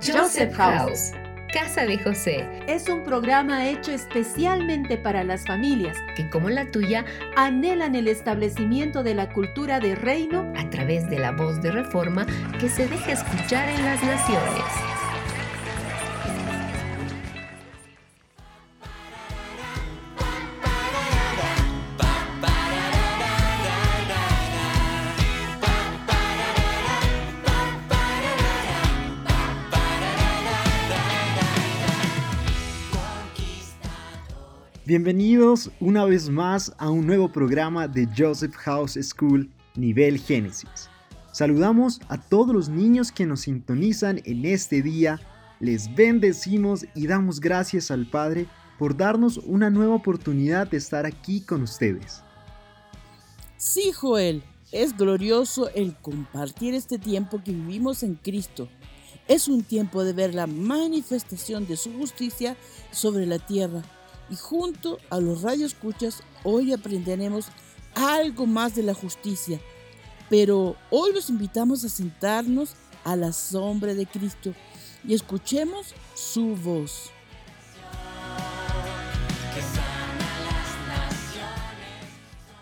Joseph House, Casa de José, es un programa hecho especialmente para las familias que, como la tuya, anhelan el establecimiento de la cultura de reino a través de la voz de reforma que se deja escuchar en las naciones. Bienvenidos una vez más a un nuevo programa de Joseph House School, Nivel Génesis. Saludamos a todos los niños que nos sintonizan en este día, les bendecimos y damos gracias al Padre por darnos una nueva oportunidad de estar aquí con ustedes. Sí, Joel, es glorioso el compartir este tiempo que vivimos en Cristo. Es un tiempo de ver la manifestación de su justicia sobre la tierra. Y junto a los radioescuchas, hoy aprenderemos algo más de la justicia. Pero hoy los invitamos a sentarnos a la sombra de Cristo y escuchemos su voz.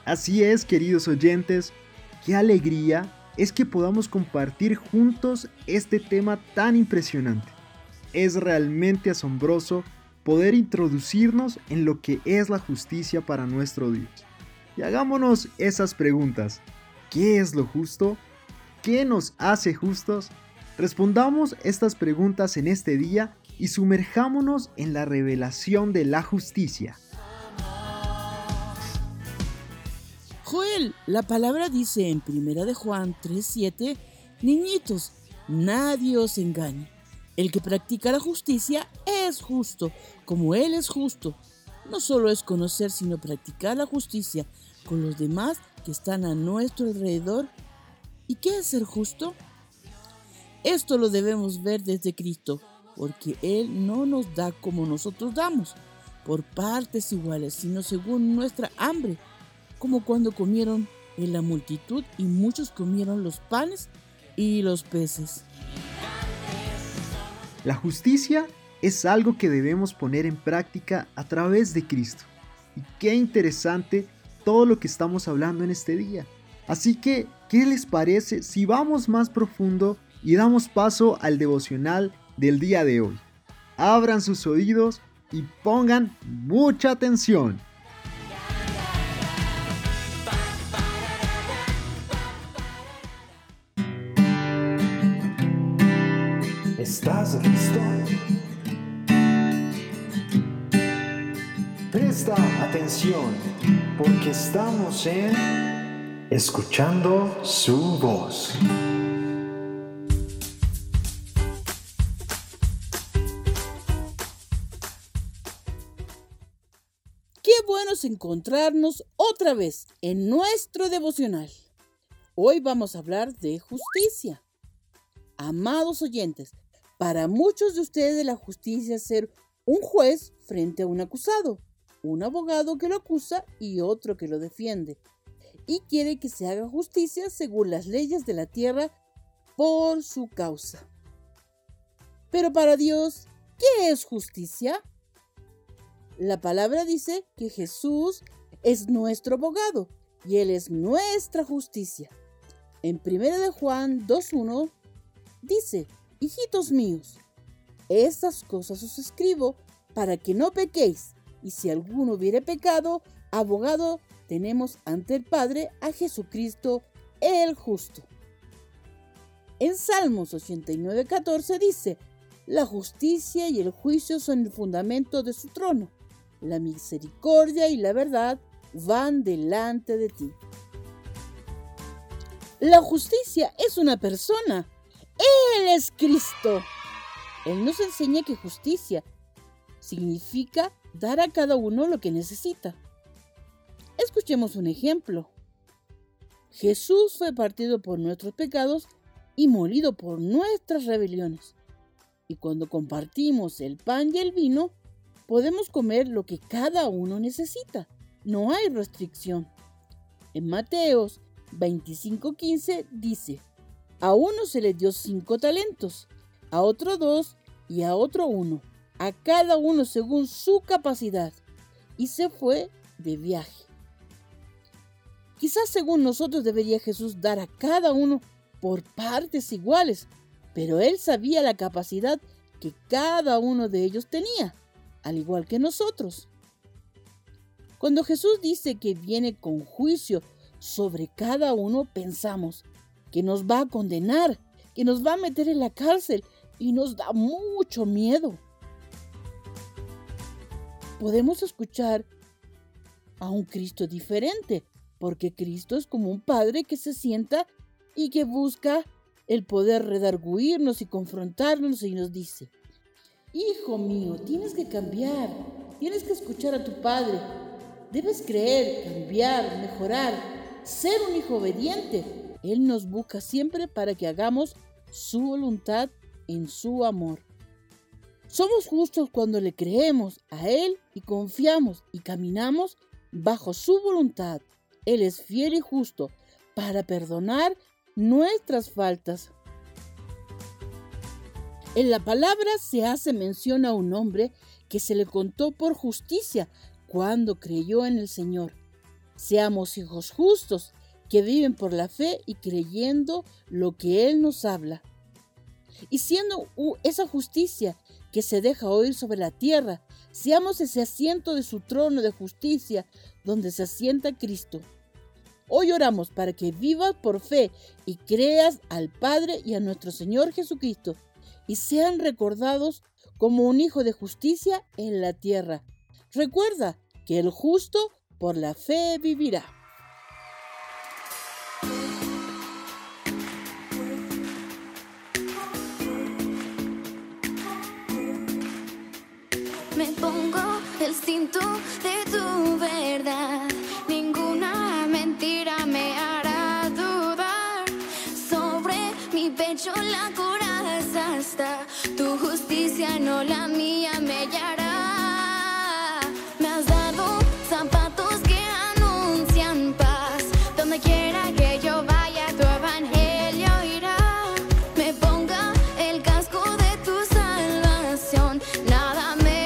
Así es, queridos oyentes, qué alegría es que podamos compartir juntos este tema tan impresionante. Es realmente asombroso poder introducirnos en lo que es la justicia para nuestro Dios. Y hagámonos esas preguntas. ¿Qué es lo justo? ¿Qué nos hace justos? Respondamos estas preguntas en este día y sumerjámonos en la revelación de la justicia. Joel, la palabra dice en 1 Juan 3:7, niñitos, nadie os engañe. El que practica la justicia es justo, como Él es justo. No solo es conocer, sino practicar la justicia con los demás que están a nuestro alrededor. ¿Y qué es ser justo? Esto lo debemos ver desde Cristo, porque Él no nos da como nosotros damos, por partes iguales, sino según nuestra hambre, como cuando comieron en la multitud y muchos comieron los panes y los peces. La justicia es algo que debemos poner en práctica a través de Cristo. Y qué interesante todo lo que estamos hablando en este día. Así que, ¿qué les parece si vamos más profundo y damos paso al devocional del día de hoy? Abran sus oídos y pongan mucha atención. ¿Estás listo? Presta atención, porque estamos en Escuchando su voz. Qué bueno es encontrarnos otra vez en nuestro devocional. Hoy vamos a hablar de justicia. Amados oyentes, para muchos de ustedes la justicia es ser un juez frente a un acusado, un abogado que lo acusa y otro que lo defiende, y quiere que se haga justicia según las leyes de la tierra por su causa. Pero para Dios, ¿qué es justicia? La palabra dice que Jesús es nuestro abogado y Él es nuestra justicia. En 1 Juan 2:1 dice: hijitos míos, estas cosas os escribo para que no pequéis, y si alguno hubiere pecado, abogado tenemos ante el Padre a Jesucristo el justo. En Salmos 89:14 dice: la justicia y el juicio son el fundamento de su trono, la misericordia y la verdad van delante de ti. La justicia es una persona. Él es Cristo. Él nos enseña que justicia significa dar a cada uno lo que necesita. Escuchemos un ejemplo. Jesús fue partido por nuestros pecados y molido por nuestras rebeliones. Y cuando compartimos el pan y el vino, podemos comer lo que cada uno necesita. No hay restricción. En Mateo 25:15 dice: a uno se le dio 5 talentos, a otro 2 y a otro 1, a cada uno según su capacidad, y se fue de viaje. Quizás según nosotros debería Jesús dar a cada uno por partes iguales, pero Él sabía la capacidad que cada uno de ellos tenía, al igual que nosotros. Cuando Jesús dice que viene con juicio sobre cada uno, pensamos que nos va a condenar, que nos va a meter en la cárcel, y nos da mucho miedo. Podemos escuchar a un Cristo diferente, porque Cristo es como un padre que se sienta y que busca el poder redarguirnos y confrontarnos, y nos dice: hijo mío, tienes que cambiar, tienes que escuchar a tu padre, debes creer, cambiar, mejorar, ser un hijo obediente. Él nos busca siempre para que hagamos su voluntad en su amor. Somos justos cuando le creemos a Él y confiamos y caminamos bajo su voluntad. Él es fiel y justo para perdonar nuestras faltas. En la palabra se hace mención a un hombre que se le contó por justicia cuando creyó en el Señor. Seamos hijos justos que viven por la fe y creyendo lo que Él nos habla. Y siendo esa justicia que se deja oír sobre la tierra, seamos ese asiento de su trono de justicia donde se asienta Cristo. Hoy oramos para que vivas por fe y creas al Padre y a nuestro Señor Jesucristo, y sean recordados como un hijo de justicia en la tierra. Recuerda que el justo por la fe vivirá. Me pongo el cinto de tu verdad. Ninguna mentira me hará dudar. Sobre mi pecho la coraza está. Tu justicia, no la mía, me hallará. Me has dado zapatos que anuncian paz. Donde quiera que yo vaya, tu evangelio irá. Me ponga el casco de tu salvación. Nada me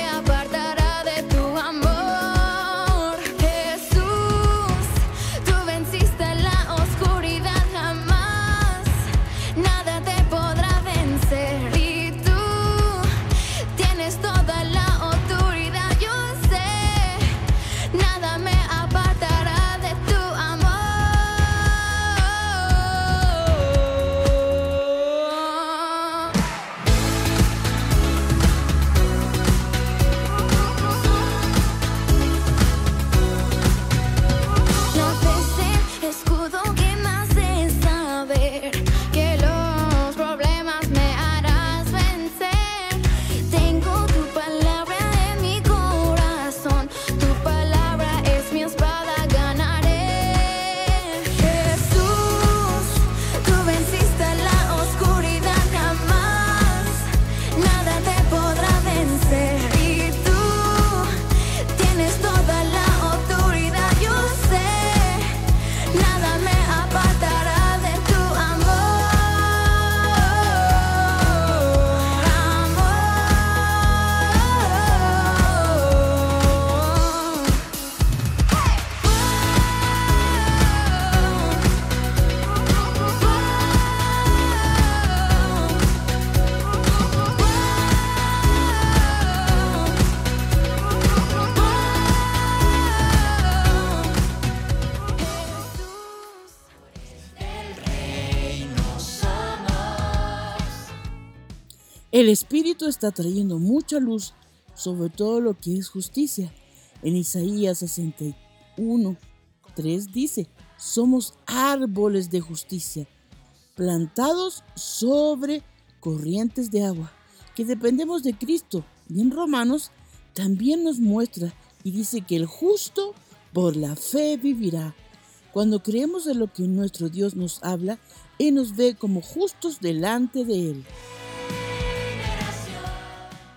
El Espíritu está trayendo mucha luz sobre todo lo que es justicia. En Isaías 61:3 dice: somos árboles de justicia, plantados sobre corrientes de agua, que dependemos de Cristo. Y en Romanos también nos muestra y dice que el justo por la fe vivirá. Cuando creemos en lo que nuestro Dios nos habla, Él nos ve como justos delante de Él.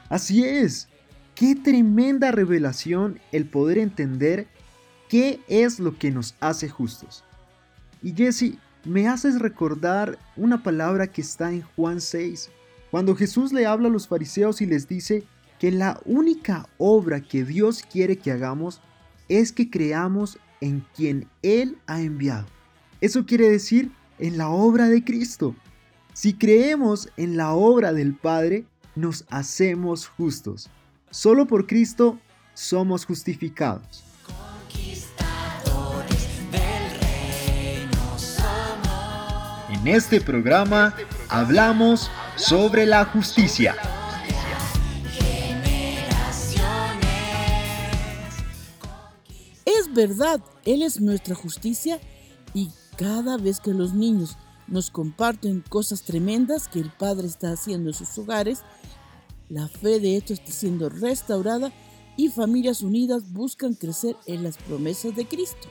Así es, qué tremenda revelación el poder entender qué es lo que nos hace justos. Y Jesse, me haces recordar una palabra que está en Juan 6, Cuando Jesús le habla a los fariseos y les dice que la única obra que Dios quiere que hagamos es que creamos en quien Él ha enviado. Eso quiere decir en la obra de Cristo. Si creemos en la obra del Padre, nos hacemos justos. Solo por Cristo somos justificados. Conquistadores del reino somos. En este programa hablamos sobre la justicia. Es verdad, Él es nuestra justicia y cada vez que los niños nos comparten cosas tremendas que el Padre está haciendo en sus hogares, la fe de esto está siendo restaurada y familias unidas buscan crecer en las promesas de Cristo.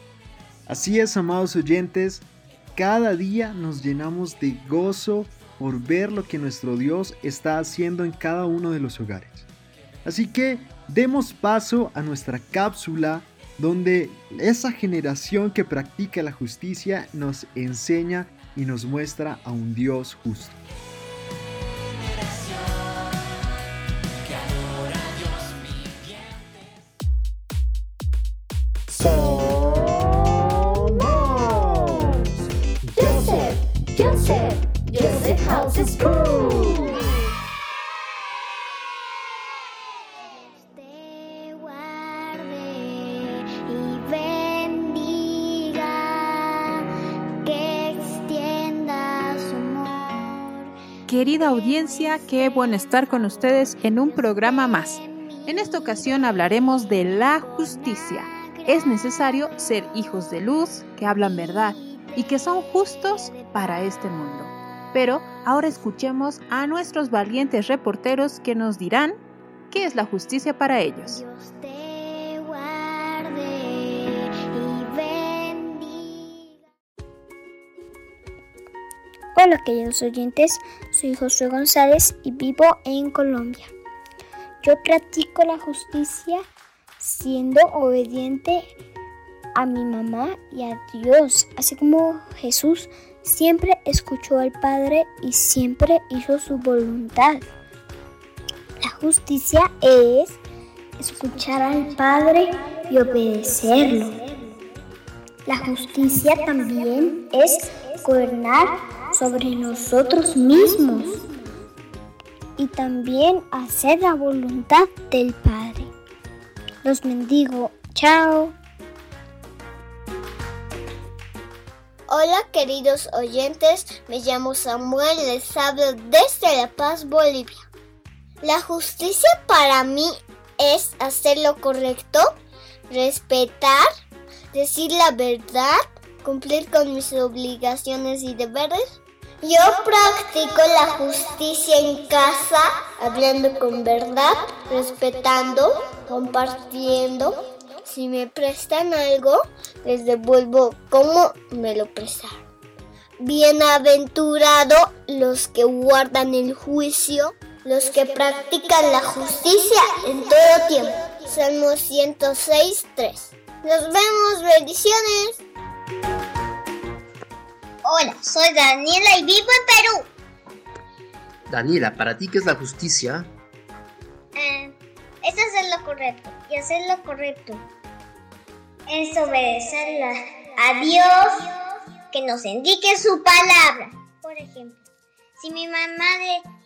Así es, amados oyentes, cada día nos llenamos de gozo por ver lo que nuestro Dios está haciendo en cada uno de los hogares. Así que demos paso a nuestra cápsula donde esa generación que practica la justicia nos enseña y nos muestra a un Dios justo. Joseph House School. Te guarde y bendiga, que extienda su amor. Querida audiencia, qué bueno estar con ustedes en un programa más. En esta ocasión hablaremos de la justicia. Es necesario ser hijos de luz, que hablan verdad y que son justos para este mundo. Pero ahora escuchemos a nuestros valientes reporteros que nos dirán qué es la justicia para ellos. Dios te guarde y bendiga. Hola, queridos oyentes, soy José González y vivo en Colombia. Yo practico la justicia siendo obediente a mi mamá y a Dios, así como Jesús siempre escuchó al Padre y siempre hizo su voluntad. La justicia es escuchar al Padre y obedecerlo. La justicia también es gobernar sobre nosotros mismos y también hacer la voluntad del Padre. Los bendigo. Chao. Hola, queridos oyentes, me llamo Samuel y les hablo desde La Paz, Bolivia. La justicia para mí es hacer lo correcto, respetar, decir la verdad, cumplir con mis obligaciones y deberes. Yo practico la justicia en casa, hablando con verdad, respetando, compartiendo. Si me prestan algo, les devuelvo como me lo prestaron. Bienaventurados los que guardan el juicio, los que practican la justicia en todo tiempo. Salmo 106:3. ¡Nos vemos! ¡Bendiciones! Hola, soy Daniela y vivo en Perú. Daniela, ¿para ti qué es la justicia? Es hacer lo correcto, y hacer lo correcto es obedecer a Dios que nos indique su palabra. Por ejemplo, si mi mamá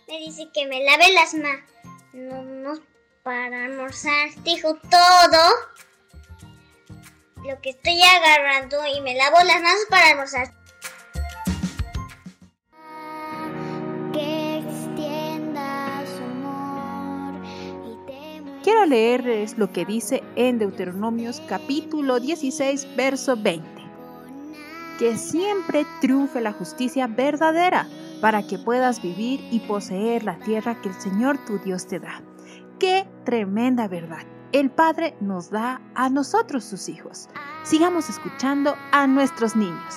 me dice que me lave las manos para almorzar, dijo todo lo que estoy agarrando y me lavo las manos para almorzar. Quiero leerles lo que dice en Deuteronomios capítulo 16, verso 20. Que siempre triunfe la justicia verdadera, para que puedas vivir y poseer la tierra que el Señor tu Dios te da. ¡Qué tremenda verdad! El Padre nos da a nosotros sus hijos. Sigamos escuchando a nuestros niños.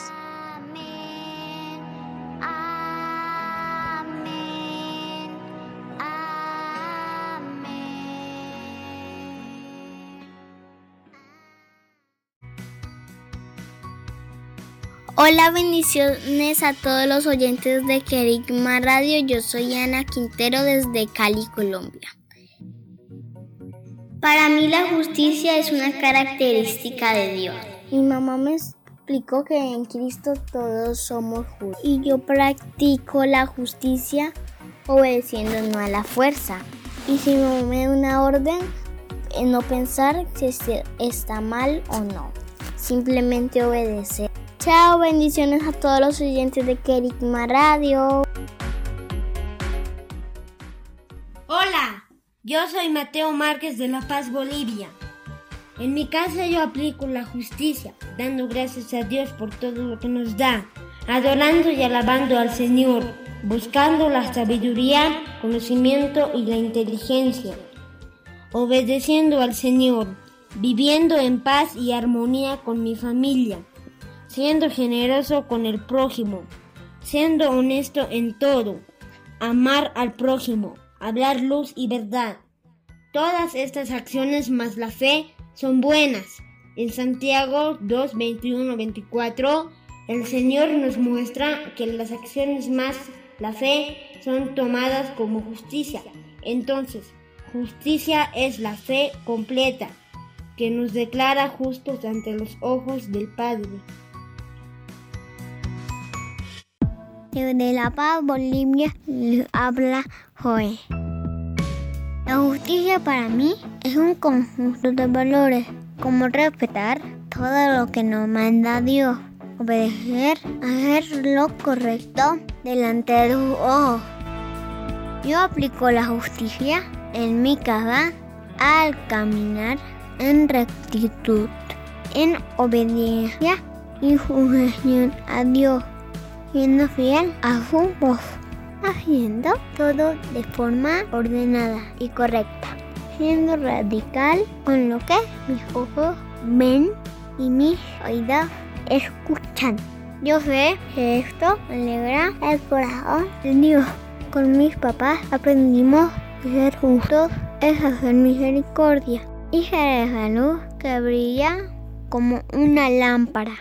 Hola, bendiciones a todos los oyentes de Kerigma Radio. Yo soy Ana Quintero desde Cali, Colombia. Para mí la justicia es una característica de Dios. Mi mamá me explicó que en Cristo todos somos justos. Y yo practico la justicia obedeciendo no a la fuerza. Y si mi mamá me da una orden, no pensar si está mal o no. Simplemente obedecer. Chao, bendiciones a todos los oyentes de Kerigma Radio. Hola, yo soy Mateo Márquez de La Paz, Bolivia. En mi casa yo aplico la justicia, dando gracias a Dios por todo lo que nos da, adorando y alabando al Señor, buscando la sabiduría, conocimiento y la inteligencia, obedeciendo al Señor, viviendo en paz y armonía con mi familia, siendo generoso con el prójimo, siendo honesto en todo, amar al prójimo, hablar luz y verdad. Todas estas acciones más la fe son buenas. En Santiago 2, 21-24, el Señor nos muestra que las acciones más la fe son tomadas como justicia. Entonces, justicia es la fe completa, que nos declara justos ante los ojos del Padre. De La Paz, Bolivia, habla Joe. La justicia para mí es un conjunto de valores, como respetar todo lo que nos manda Dios, obedecer, hacer lo correcto delante de sus ojos. Yo aplico la justicia en mi casa al caminar en rectitud, en obediencia y sujeción a Dios, siendo fiel a su voz, haciendo todo de forma ordenada y correcta, siendo radical con lo que mis ojos ven y mis oídos escuchan. Yo sé que esto alegra el corazón de Dios. Con mis papás aprendimos que ser justos es hacer misericordia y ser esa luz que brilla como una lámpara.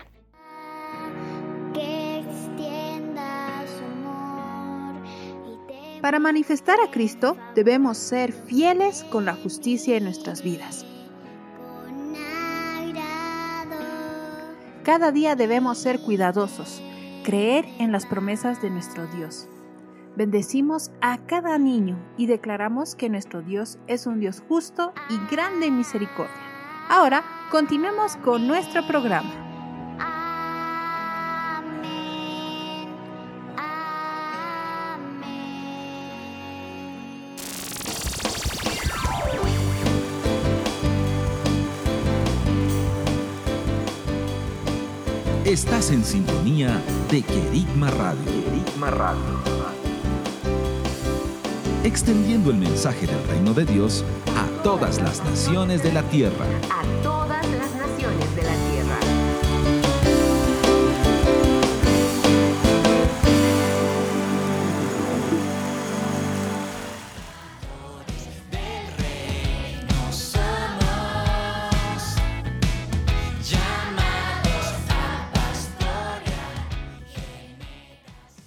Para manifestar a Cristo, debemos ser fieles con la justicia en nuestras vidas. Cada día debemos ser cuidadosos, creer en las promesas de nuestro Dios. Bendecimos a cada niño y declaramos que nuestro Dios es un Dios justo y grande en misericordia. Ahora, continuemos con nuestro programa. Estás en sintonía de Kerigma Radio. Kerigma Radio. Extendiendo el mensaje del reino de Dios a todas las naciones de la tierra. A todas las naciones de la tierra.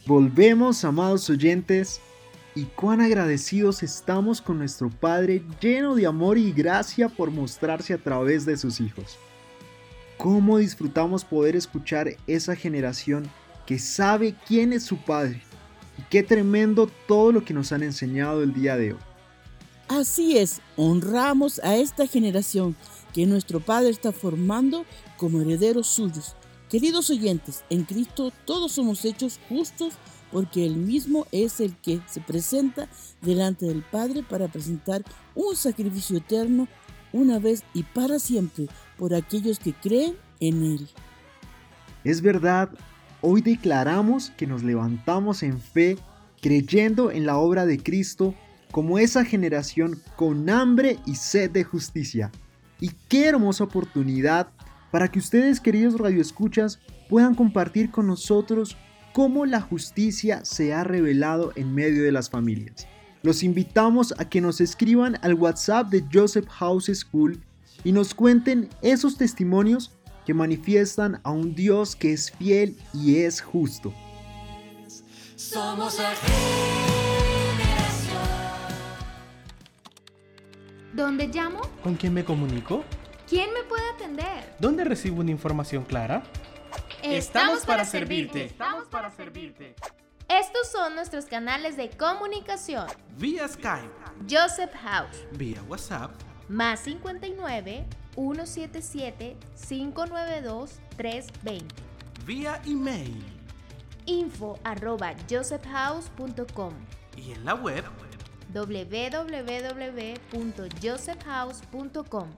Volvemos, amados oyentes, y cuán agradecidos estamos con nuestro Padre, lleno de amor y gracia por mostrarse a través de sus hijos. Cómo disfrutamos poder escuchar esa generación que sabe quién es su Padre, y qué tremendo todo lo que nos han enseñado el día de hoy. Así es, honramos a esta generación que nuestro Padre está formando como herederos suyos. Queridos oyentes, en Cristo todos somos hechos justos porque Él mismo es el que se presenta delante del Padre para presentar un sacrificio eterno una vez y para siempre por aquellos que creen en Él. Es verdad, hoy declaramos que nos levantamos en fe creyendo en la obra de Cristo como esa generación con hambre y sed de justicia. Y qué hermosa oportunidad para que ustedes, queridos radioescuchas, puedan compartir con nosotros cómo la justicia se ha revelado en medio de las familias. Los invitamos a que nos escriban al WhatsApp de Joseph House School y nos cuenten esos testimonios que manifiestan a un Dios que es fiel y es justo. Somos la generación. ¿Dónde llamo? ¿Con quién me comunico? ¿Quién me puede atender? ¿Dónde recibo una información clara? Estamos para servirte. Estamos para servirte. Estos son nuestros canales de comunicación. Vía Skype. Joseph House. Vía WhatsApp. Más 59 177 592 320. Vía email. info@josephhouse.com. Y en la web www.josephhouse.com.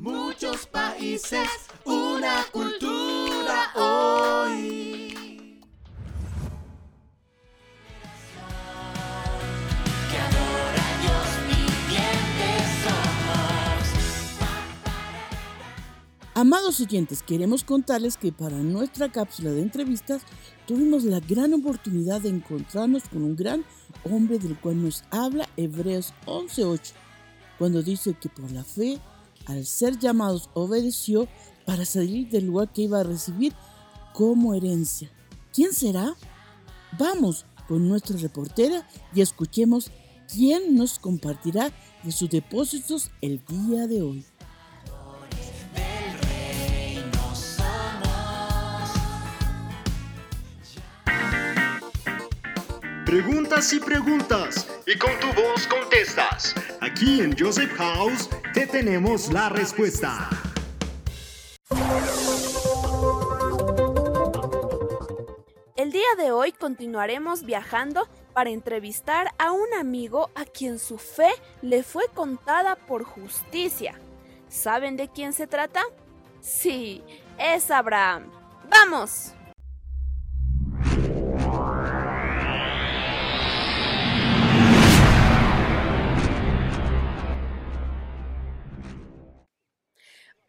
Muchos países, una cultura hoy. Que adora a Dios, vivientes somos. Amados oyentes, queremos contarles que para nuestra cápsula de entrevistas tuvimos la gran oportunidad de encontrarnos con un gran hombre del cual nos habla Hebreos 11:8, cuando dice que por la fe, al ser llamados, obedeció para salir del lugar que iba a recibir como herencia. ¿Quién será? Vamos con nuestra reportera y escuchemos quién nos compartirá de sus depósitos el día de hoy. Preguntas y preguntas, y con tu voz contestas. Aquí en Joseph House te tenemos la respuesta. El día de hoy continuaremos viajando para entrevistar a un amigo a quien su fe le fue contada por justicia. ¿Saben de quién se trata? Sí, es Abraham. ¡Vamos!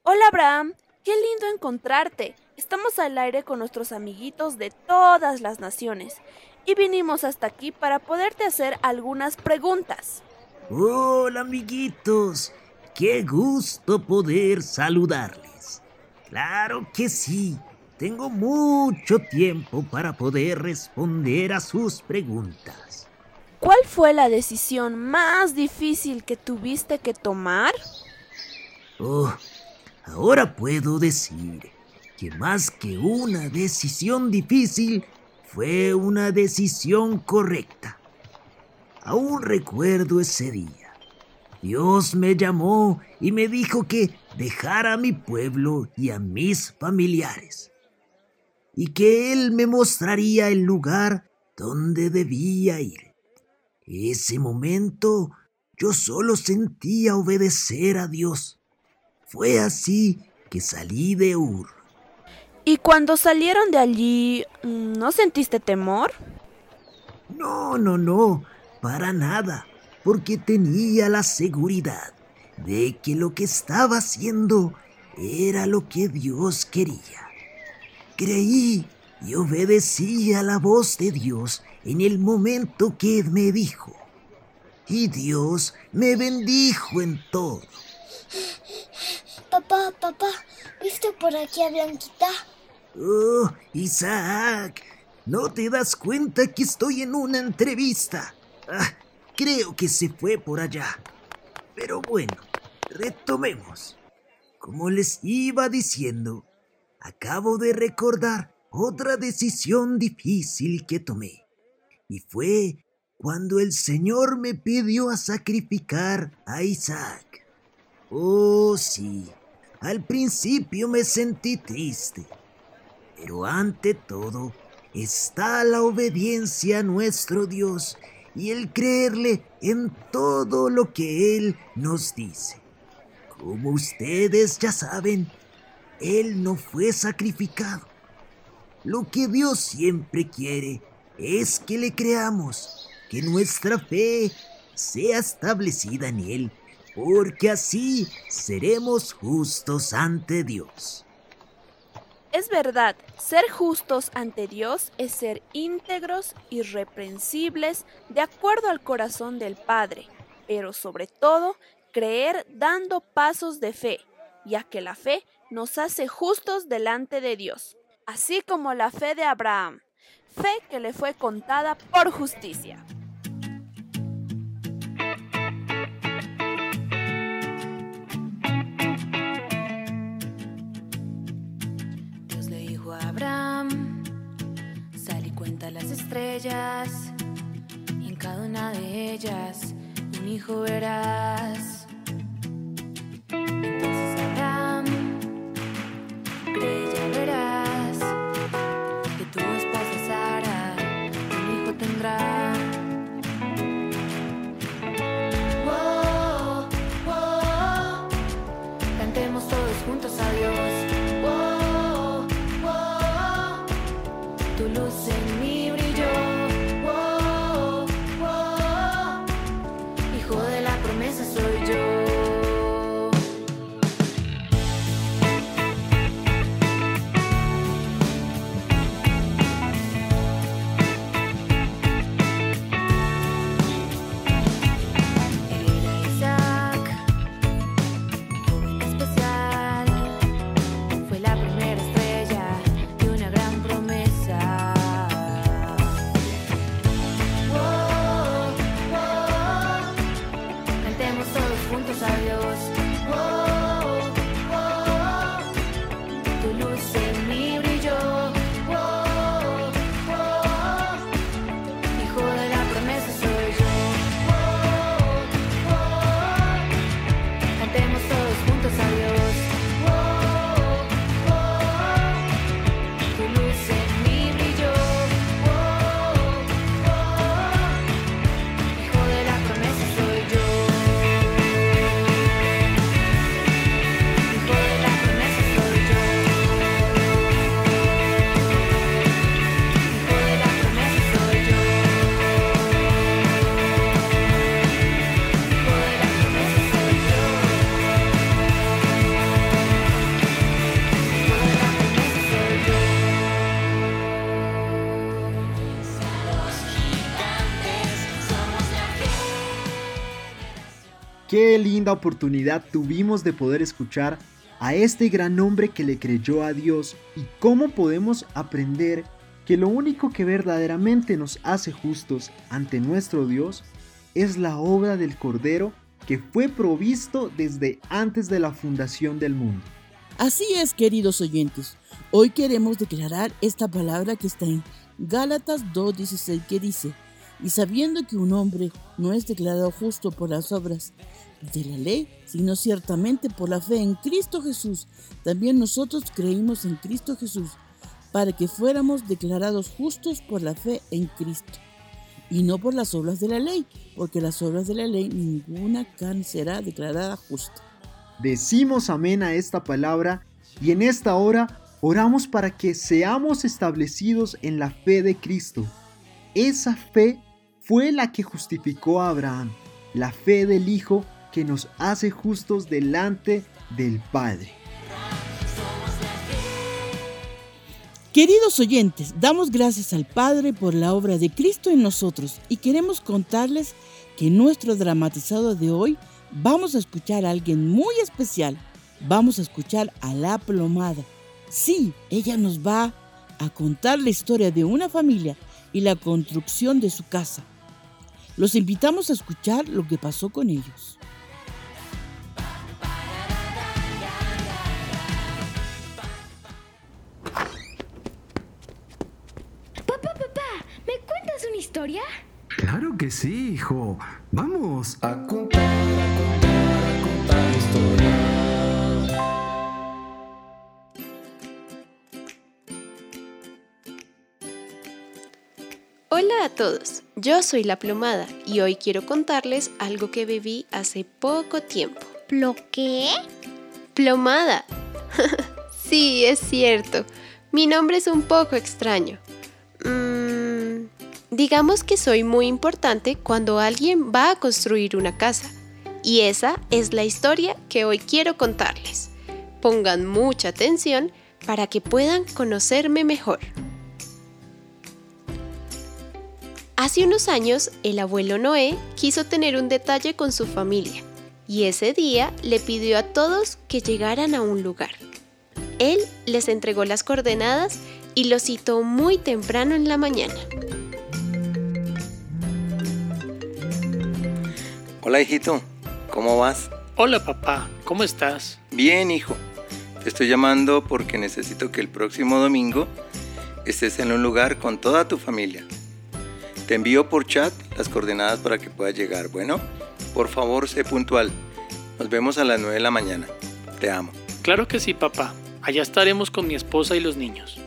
Hola Abraham, qué lindo encontrarte. Estamos al aire con nuestros amiguitos de todas las naciones y vinimos hasta aquí para poderte hacer algunas preguntas. Hola amiguitos, qué gusto poder saludarles. Claro que sí, tengo mucho tiempo para poder responder a sus preguntas. ¿Cuál fue la decisión más difícil que tuviste que tomar? Ahora puedo decir que más que una decisión difícil, fue una decisión correcta. Aún recuerdo ese día. Dios me llamó y me dijo que dejara a mi pueblo y a mis familiares, y que Él me mostraría el lugar donde debía ir. Ese momento yo solo sentía obedecer a Dios. Fue así que salí de Ur. ¿Y cuando salieron de allí, no sentiste temor? No, para nada, porque tenía la seguridad de que lo que estaba haciendo era lo que Dios quería. Creí y obedecí a la voz de Dios en el momento que me dijo, y Dios me bendijo en todo. Papá, ¿viste por aquí a Blanquita? Oh, Isaac, ¿no te das cuenta que estoy en una entrevista? Creo que se fue por allá. Pero bueno, retomemos. Como les iba diciendo, acabo de recordar otra decisión difícil que tomé. Y fue cuando el Señor me pidió a sacrificar a Isaac. Oh, sí. Al principio me sentí triste, pero ante todo está la obediencia a nuestro Dios y el creerle en todo lo que Él nos dice. Como ustedes ya saben, Él no fue sacrificado. Lo que Dios siempre quiere es que le creamos, que nuestra fe sea establecida en Él, porque así seremos justos ante Dios. Es verdad, ser justos ante Dios es ser íntegros, irreprensibles, de acuerdo al corazón del Padre, pero sobre todo, creer dando pasos de fe, ya que la fe nos hace justos delante de Dios, así como la fe de Abraham, fe que le fue contada por justicia. Dios le dijo a Abraham, sal y cuenta las estrellas, y en cada una de ellas un hijo verás. Entonces Abraham, cree y ya verás que tu esposa Sara un hijo tendrá. Oh, oh, oh, cantemos todos juntos a Dios. Oh, oh, oh, tu luz en mí brilló. Oh, oh, oh, hijo de la promesa soy yo. Qué linda oportunidad tuvimos de poder escuchar a este gran hombre que le creyó a Dios y cómo podemos aprender que lo único que verdaderamente nos hace justos ante nuestro Dios es la obra del Cordero que fue provisto desde antes de la fundación del mundo. Así es, queridos oyentes, hoy queremos declarar esta palabra que está en Gálatas 2:16 que dice: y sabiendo que un hombre no es declarado justo por las obras de la ley, sino ciertamente por la fe en Cristo Jesús, también nosotros creímos en Cristo Jesús, para que fuéramos declarados justos por la fe en Cristo, y no por las obras de la ley, porque las obras de la ley ninguna será declarada justa. Decimos amén a esta palabra, y en esta hora oramos para que seamos establecidos en la fe de Cristo. Esa fe fue la que justificó a Abraham, la fe del Hijo que nos hace justos delante del Padre. Queridos oyentes, damos gracias al Padre por la obra de Cristo en nosotros y queremos contarles que en nuestro dramatizado de hoy vamos a escuchar a alguien muy especial. Vamos a escuchar a la Plomada. Sí, ella nos va a contar la historia de una familia y la construcción de su casa. Los invitamos a escuchar lo que pasó con ellos. Papá, ¿me cuentas una historia? Claro que sí, hijo. Vamos a contar historias. Hola a todos, yo soy La Plomada y hoy quiero contarles algo que viví hace poco tiempo. ¿Plo qué? Plomada. Sí, es cierto. Mi nombre es un poco extraño. Digamos que soy muy importante cuando alguien va a construir una casa. Y esa es la historia que hoy quiero contarles. Pongan mucha atención para que puedan conocerme mejor. Hace unos años, el abuelo Noé quiso tener un detalle con su familia y ese día le pidió a todos que llegaran a un lugar. Él les entregó las coordenadas y los citó muy temprano en la mañana. Hola, hijito, ¿cómo vas? Hola, papá, ¿cómo estás? Bien, hijo. Te estoy llamando porque necesito que el próximo domingo estés en un lugar con toda tu familia. Te envío por chat las coordenadas para que puedas llegar. Bueno, por favor, sé puntual. Nos vemos a las 9 de la mañana. Te amo. Claro que sí, papá. Allá estaremos con mi esposa y los niños.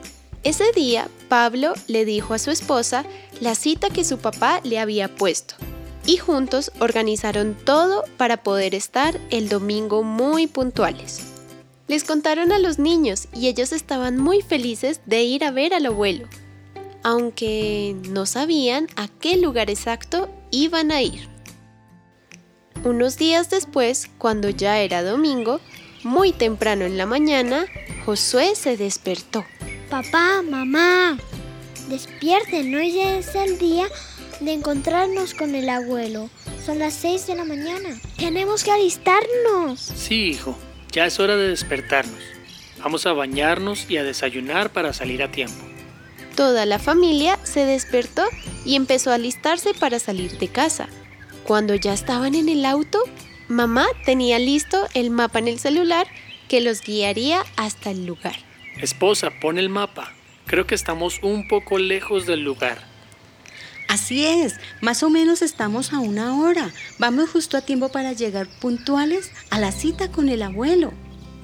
Ese día, Pablo le dijo a su esposa la cita que su papá le había puesto y juntos organizaron todo para poder estar el domingo muy puntuales. Les contaron a los niños y ellos estaban muy felices de ir a ver al abuelo, aunque no sabían a qué lugar exacto iban a ir. Unos días después, cuando ya era domingo, muy temprano en la mañana, Josué se despertó. Papá, mamá, despierten, hoy es el día de encontrarnos con el abuelo. Son las 6 de la mañana. ¡Tenemos que alistarnos! Sí, hijo. Ya es hora de despertarnos. Vamos a bañarnos y a desayunar para salir a tiempo. Toda la familia se despertó y empezó a alistarse para salir de casa. Cuando ya estaban en el auto, mamá tenía listo el mapa en el celular que los guiaría hasta el lugar. Esposa, pon el mapa. Creo que estamos un poco lejos del lugar. Así es, más o menos estamos a una hora. Vamos justo a tiempo para llegar puntuales a la cita con el abuelo.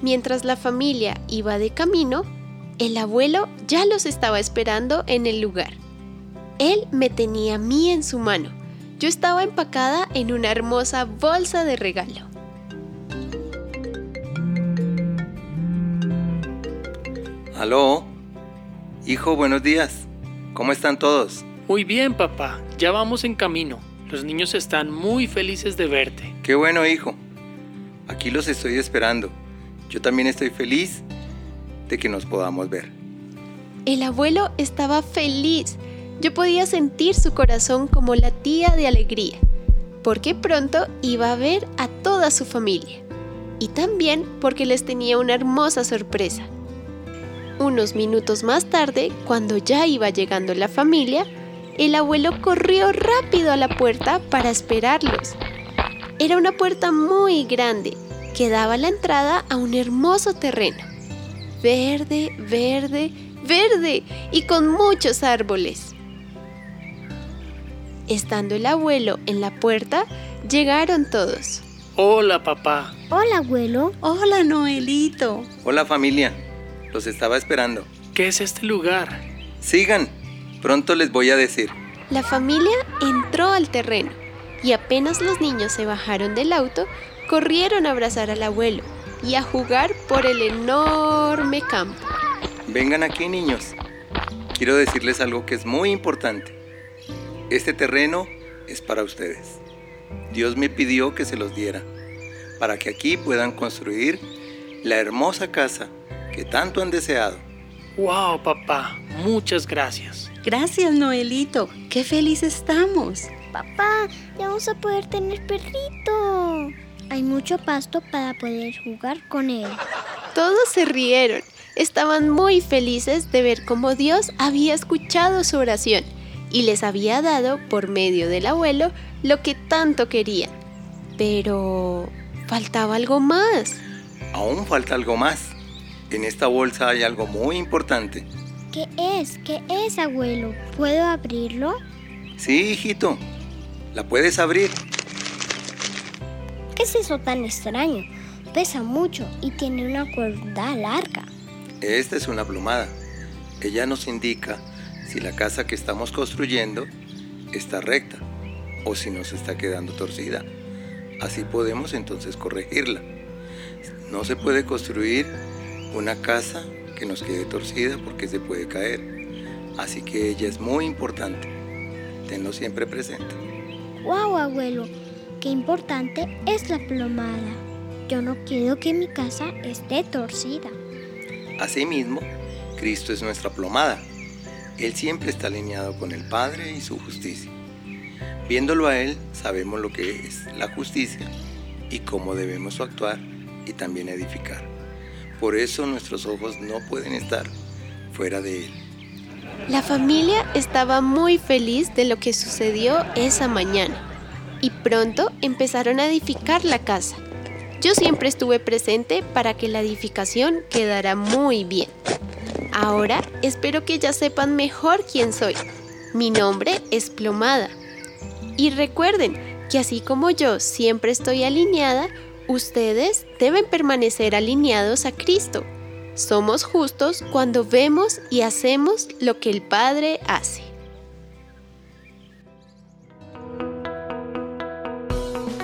Mientras la familia iba de camino, el abuelo ya los estaba esperando en el lugar. Él me tenía a mí en su mano. Yo estaba empacada en una hermosa bolsa de regalo. Aló, hijo, buenos días. ¿Cómo están todos? Muy bien, papá. Ya vamos en camino. Los niños están muy felices de verte. Qué bueno, hijo. Aquí los estoy esperando. Yo también estoy feliz de que nos podamos ver. El abuelo estaba feliz. Yo podía sentir su corazón como latía de alegría, porque pronto iba a ver a toda su familia. Y también porque les tenía una hermosa sorpresa. Unos minutos más tarde, cuando ya iba llegando la familia, el abuelo corrió rápido a la puerta para esperarlos. Era una puerta muy grande que daba la entrada a un hermoso terreno. Verde, verde, verde y con muchos árboles. Estando el abuelo en la puerta, llegaron todos. Hola, papá. Hola, abuelo. Hola, Noelito. Hola, familia. Los estaba esperando. ¿Qué es este lugar? Sigan. Pronto les voy a decir. La familia entró al terreno y apenas los niños se bajaron del auto, corrieron a abrazar al abuelo y a jugar por el enorme campo. Vengan aquí, niños. Quiero decirles algo que es muy importante. Este terreno es para ustedes. Dios me pidió que se los diera para que aquí puedan construir la hermosa casa que tanto han deseado. ¡Wow, papá! Muchas gracias. Gracias, Noelito. ¡Qué feliz estamos! Papá, ya vamos a poder tener perrito. Hay mucho pasto para poder jugar con él. Todos se rieron. Estaban muy felices de ver cómo Dios había escuchado su oración y les había dado, por medio del abuelo, lo que tanto querían. Pero faltaba algo más. Aún falta algo más. En esta bolsa hay algo muy importante. ¿Qué es? ¿Qué es, abuelo? ¿Puedo abrirlo? Sí, hijito. La puedes abrir. ¿Qué es eso tan extraño? Pesa mucho y tiene una cuerda larga. Esta es una plumada. Ella nos indica si la casa que estamos construyendo está recta o si nos está quedando torcida. Así podemos entonces corregirla. No se puede construir una casa que nos quede torcida porque se puede caer. Así que ella es muy importante. Tenlo siempre presente. ¡Wow, abuelo! ¡Qué importante es la plomada! Yo no quiero que mi casa esté torcida. Asimismo, Cristo es nuestra plomada. Él siempre está alineado con el Padre y su justicia. Viéndolo a Él, sabemos lo que es la justicia y cómo debemos actuar y también edificar. Por eso nuestros ojos no pueden estar fuera de él. La familia estaba muy feliz de lo que sucedió esa mañana y pronto empezaron a edificar la casa. Yo siempre estuve presente para que la edificación quedara muy bien. Ahora espero que ya sepan mejor quién soy. Mi nombre es Plomada. Y recuerden que así como yo siempre estoy alineada, ustedes deben permanecer alineados a Cristo. Somos justos cuando vemos y hacemos lo que el Padre hace.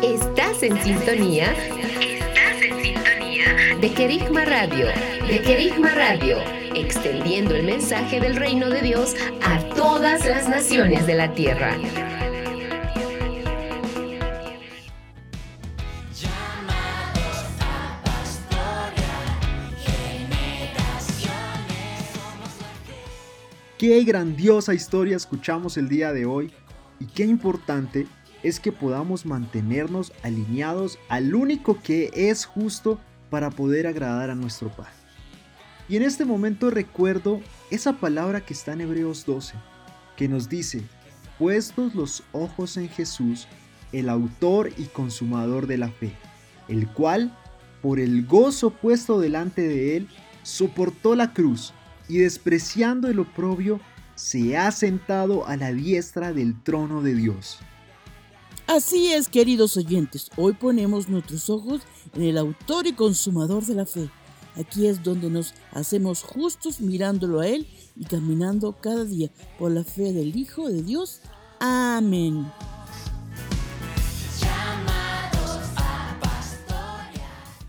Estás en sintonía de Kerigma Radio, extendiendo el mensaje del reino de Dios a todas las naciones de la tierra. Qué grandiosa historia escuchamos el día de hoy y qué importante es que podamos mantenernos alineados al único que es justo para poder agradar a nuestro Padre. Y en este momento recuerdo esa palabra que está en Hebreos 12, que nos dice: puestos los ojos en Jesús, el autor y consumador de la fe, el cual, por el gozo puesto delante de él, soportó la cruz, y despreciando el oprobio, se ha sentado a la diestra del trono de Dios. Así es, queridos oyentes, hoy ponemos nuestros ojos en el autor y consumador de la fe. Aquí es donde nos hacemos justos mirándolo a Él y caminando cada día por la fe del Hijo de Dios. Amén.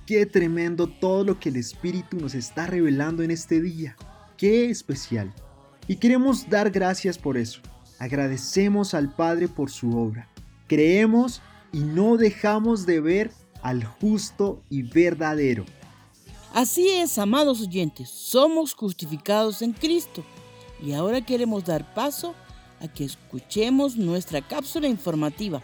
Qué tremendo todo lo que el Espíritu nos está revelando en este día. ¡Qué especial! Y queremos dar gracias por eso. Agradecemos al Padre por su obra. Creemos y no dejamos de ver al justo y verdadero. Así es, amados oyentes, somos justificados en Cristo. Y ahora queremos dar paso a que escuchemos nuestra cápsula informativa.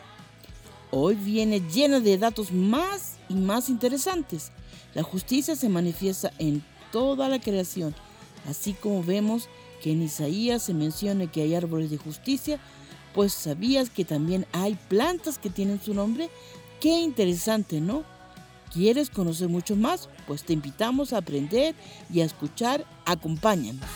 Hoy viene llena de datos más y más interesantes. La justicia se manifiesta en toda la creación. Así como vemos que en Isaías se menciona que hay árboles de justicia, pues ¿sabías que también hay plantas que tienen su nombre? ¡Qué interesante!, ¿no? ¿Quieres conocer mucho más? Pues te invitamos a aprender y a escuchar. Acompáñanos.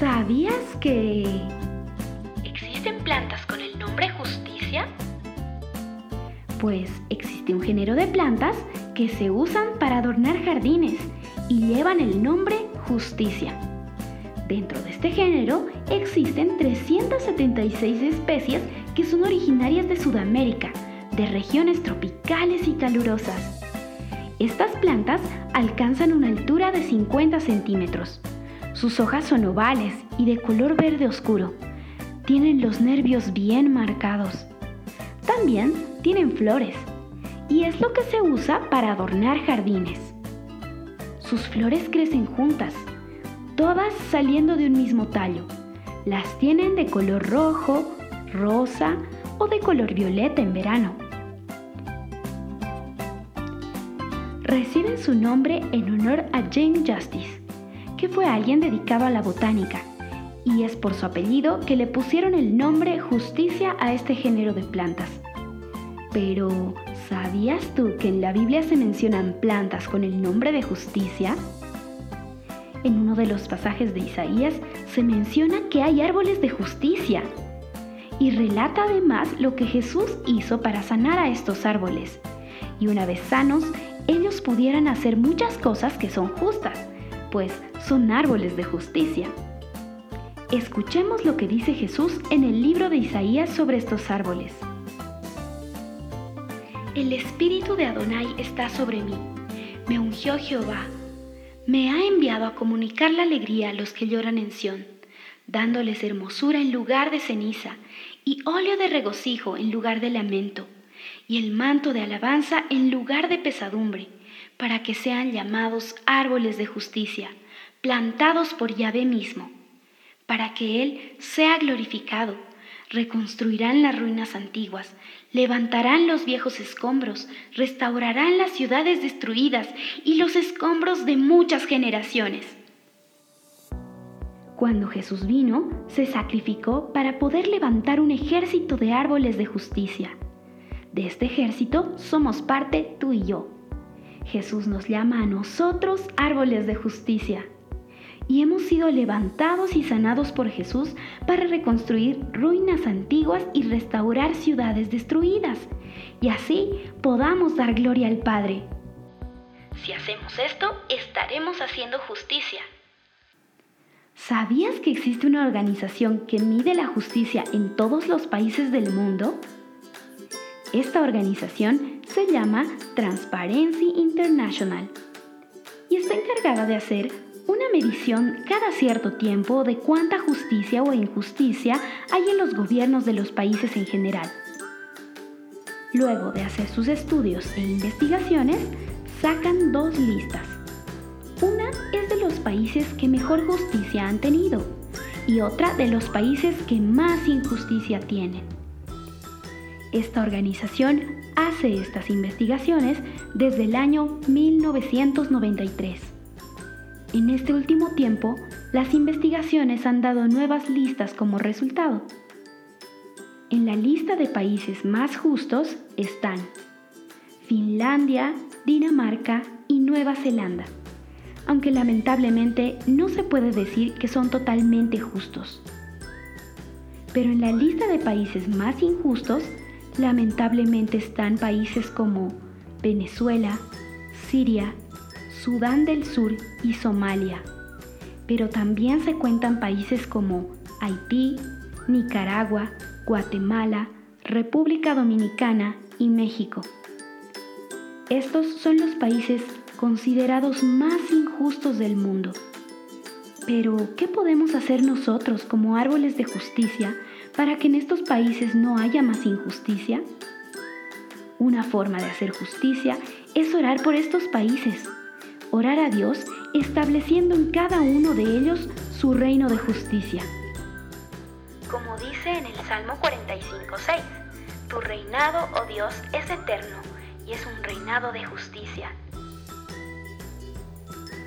¿Sabías que existen plantas con el nombre Justicia? Pues existe un género de plantas que se usan para adornar jardines y llevan el nombre Justicia. Dentro de este género existen 376 especies que son originarias de Sudamérica, de regiones tropicales y calurosas. Estas plantas alcanzan una altura de 50 centímetros. Sus hojas son ovales y de color verde oscuro. Tienen los nervios bien marcados. También tienen flores, y es lo que se usa para adornar jardines. Sus flores crecen juntas, todas saliendo de un mismo tallo. Las tienen de color rojo, rosa o de color violeta en verano. Reciben su nombre en honor a Jane Justice, que fue alguien dedicado a la botánica, y es por su apellido que le pusieron el nombre Justicia a este género de plantas. Pero, ¿sabías tú que en la Biblia se mencionan plantas con el nombre de Justicia? En uno de los pasajes de Isaías se menciona que hay árboles de justicia, y relata además lo que Jesús hizo para sanar a estos árboles, y una vez sanos, ellos pudieran hacer muchas cosas que son justas, pues son árboles de justicia. Escuchemos lo que dice Jesús en el libro de Isaías sobre estos árboles. El Espíritu de Adonai está sobre mí. Me ungió Jehová. Me ha enviado a comunicar la alegría a los que lloran en Sión, dándoles hermosura en lugar de ceniza y óleo de regocijo en lugar de lamento, y el manto de alabanza en lugar de pesadumbre, para que sean llamados árboles de justicia, plantados por Yahvé mismo, para que Él sea glorificado. Reconstruirán las ruinas antiguas, levantarán los viejos escombros, restaurarán las ciudades destruidas y los escombros de muchas generaciones. Cuando Jesús vino, se sacrificó para poder levantar un ejército de árboles de justicia. De este ejército somos parte tú y yo. Jesús nos llama a nosotros árboles de justicia. Y hemos sido levantados y sanados por Jesús para reconstruir ruinas antiguas y restaurar ciudades destruidas, y así podamos dar gloria al Padre. Si hacemos esto, estaremos haciendo justicia. ¿Sabías que existe una organización que mide la justicia en todos los países del mundo? Esta organización se llama Transparency International y está encargada de hacer una medición cada cierto tiempo de cuánta justicia o injusticia hay en los gobiernos de los países en general. Luego de hacer sus estudios e investigaciones, sacan dos listas. Una es de los países que mejor justicia han tenido y otra de los países que más injusticia tienen. Esta organización hace estas investigaciones desde el año 1993. En este último tiempo, las investigaciones han dado nuevas listas como resultado. En la lista de países más justos están Finlandia, Dinamarca y Nueva Zelanda, aunque lamentablemente no se puede decir que son totalmente justos. Pero en la lista de países más injustos, lamentablemente están países como Venezuela, Siria, Sudán del Sur y Somalia, pero también se cuentan países como Haití, Nicaragua, Guatemala, República Dominicana y México. Estos son los países considerados más injustos del mundo. Pero, ¿qué podemos hacer nosotros como árboles de justicia para que en estos países no haya más injusticia? Una forma de hacer justicia es orar por estos países. Orar a Dios estableciendo en cada uno de ellos su reino de justicia. Como dice en el Salmo 45:6, tu reinado, oh Dios, es eterno y es un reinado de justicia.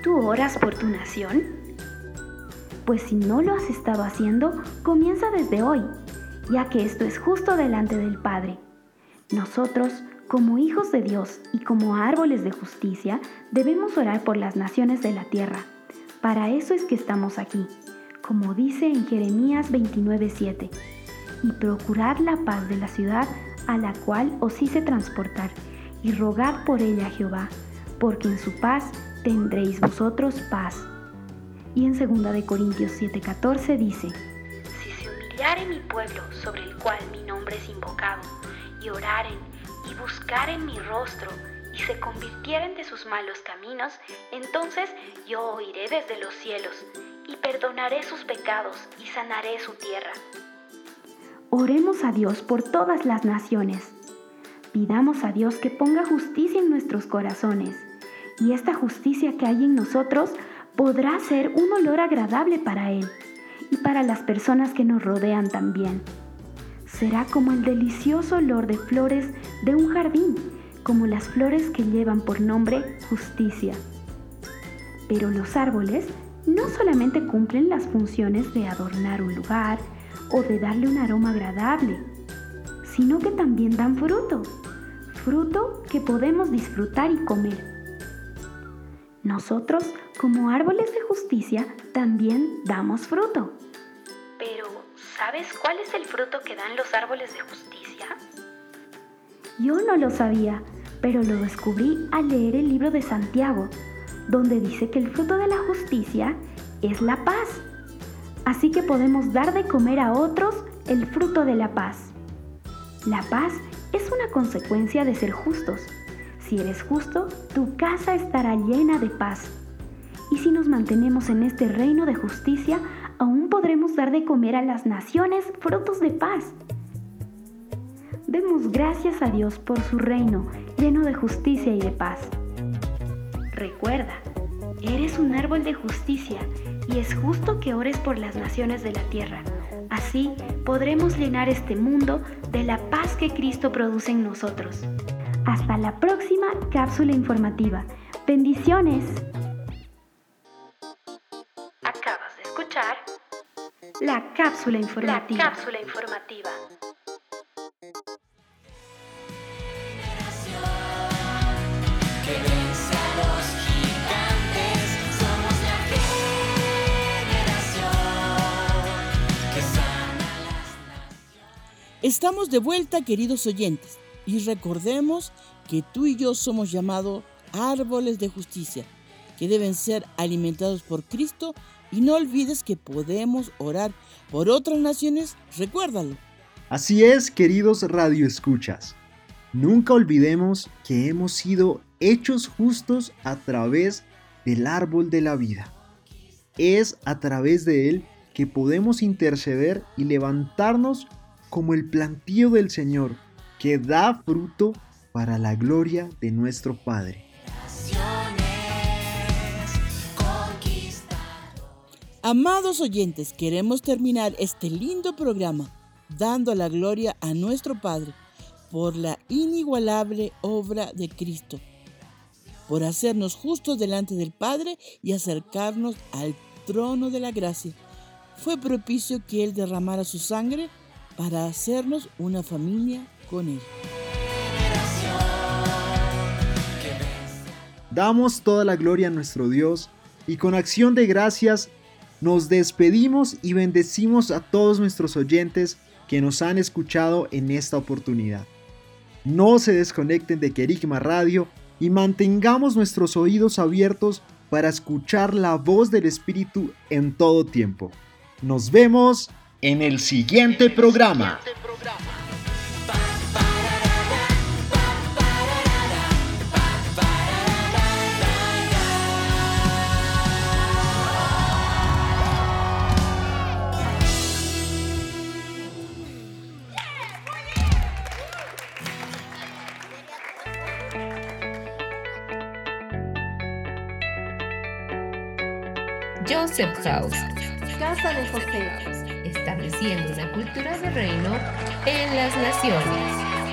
¿Tú oras por tu nación? Pues si no lo has estado haciendo, comienza desde hoy, ya que esto es justo delante del Padre. Nosotros, como hijos de Dios y como árboles de justicia, debemos orar por las naciones de la tierra. Para eso es que estamos aquí, como dice en Jeremías 29:7, y procurad la paz de la ciudad a la cual os hice transportar, y rogad por ella a Jehová, porque en su paz tendréis vosotros paz. Y en 2 Corintios 7:14 dice, si se humillare mi pueblo sobre el cual mi nombre es invocado, y oraren, y buscaren mi rostro, y se convirtieren de sus malos caminos, entonces yo oiré desde los cielos, y perdonaré sus pecados, y sanaré su tierra. Oremos a Dios por todas las naciones. Pidamos a Dios que ponga justicia en nuestros corazones, y esta justicia que hay en nosotros podrá ser un olor agradable para Él, y para las personas que nos rodean también. Será como el delicioso olor de flores de un jardín, como las flores que llevan por nombre justicia. Pero los árboles no solamente cumplen las funciones de adornar un lugar o de darle un aroma agradable, sino que también dan fruto que podemos disfrutar y comer. Nosotros, como árboles de justicia, también damos fruto. ¿Sabes cuál es el fruto que dan los árboles de justicia? Yo no lo sabía, pero lo descubrí al leer el libro de Santiago, donde dice que el fruto de la justicia es la paz. Así que podemos dar de comer a otros el fruto de la paz. La paz es una consecuencia de ser justos. Si eres justo, tu casa estará llena de paz. Y si nos mantenemos en este reino de justicia, aún podremos dar de comer a las naciones frutos de paz. demos gracias a Dios por su reino, lleno de justicia y de paz. Recuerda, eres un árbol de justicia y es justo que ores por las naciones de la tierra. Así podremos llenar este mundo de la paz que Cristo produce en nosotros. Hasta la próxima cápsula informativa. ¡Bendiciones! Acabas de escuchar la cápsula informativa. La cápsula informativa. Estamos de vuelta, queridos oyentes, y recordemos que tú y yo somos llamados árboles de justicia, que deben ser alimentados por Cristo, y no olvides que podemos orar por otras naciones, recuérdalo. Así es, queridos radioescuchas, nunca olvidemos que hemos sido hechos justos a través del árbol de la vida. Es a través de él que podemos interceder y levantarnos como el plantío del Señor, que da fruto para la gloria de nuestro Padre. Amados oyentes, queremos terminar este lindo programa dando la gloria a nuestro Padre por la inigualable obra de Cristo, por hacernos justos delante del Padre y acercarnos al trono de la gracia. Fue propicio que Él derramara su sangre para hacernos una familia con Él. Damos toda la gloria a nuestro Dios y con acción de gracias nos despedimos y bendecimos a todos nuestros oyentes que nos han escuchado en esta oportunidad. No se desconecten de Kerigma Radio y mantengamos nuestros oídos abiertos para escuchar la voz del Espíritu en todo tiempo. Nos vemos en el siguiente programa. Joseph House, Casa de José, estableciendo una cultura de reino en las naciones.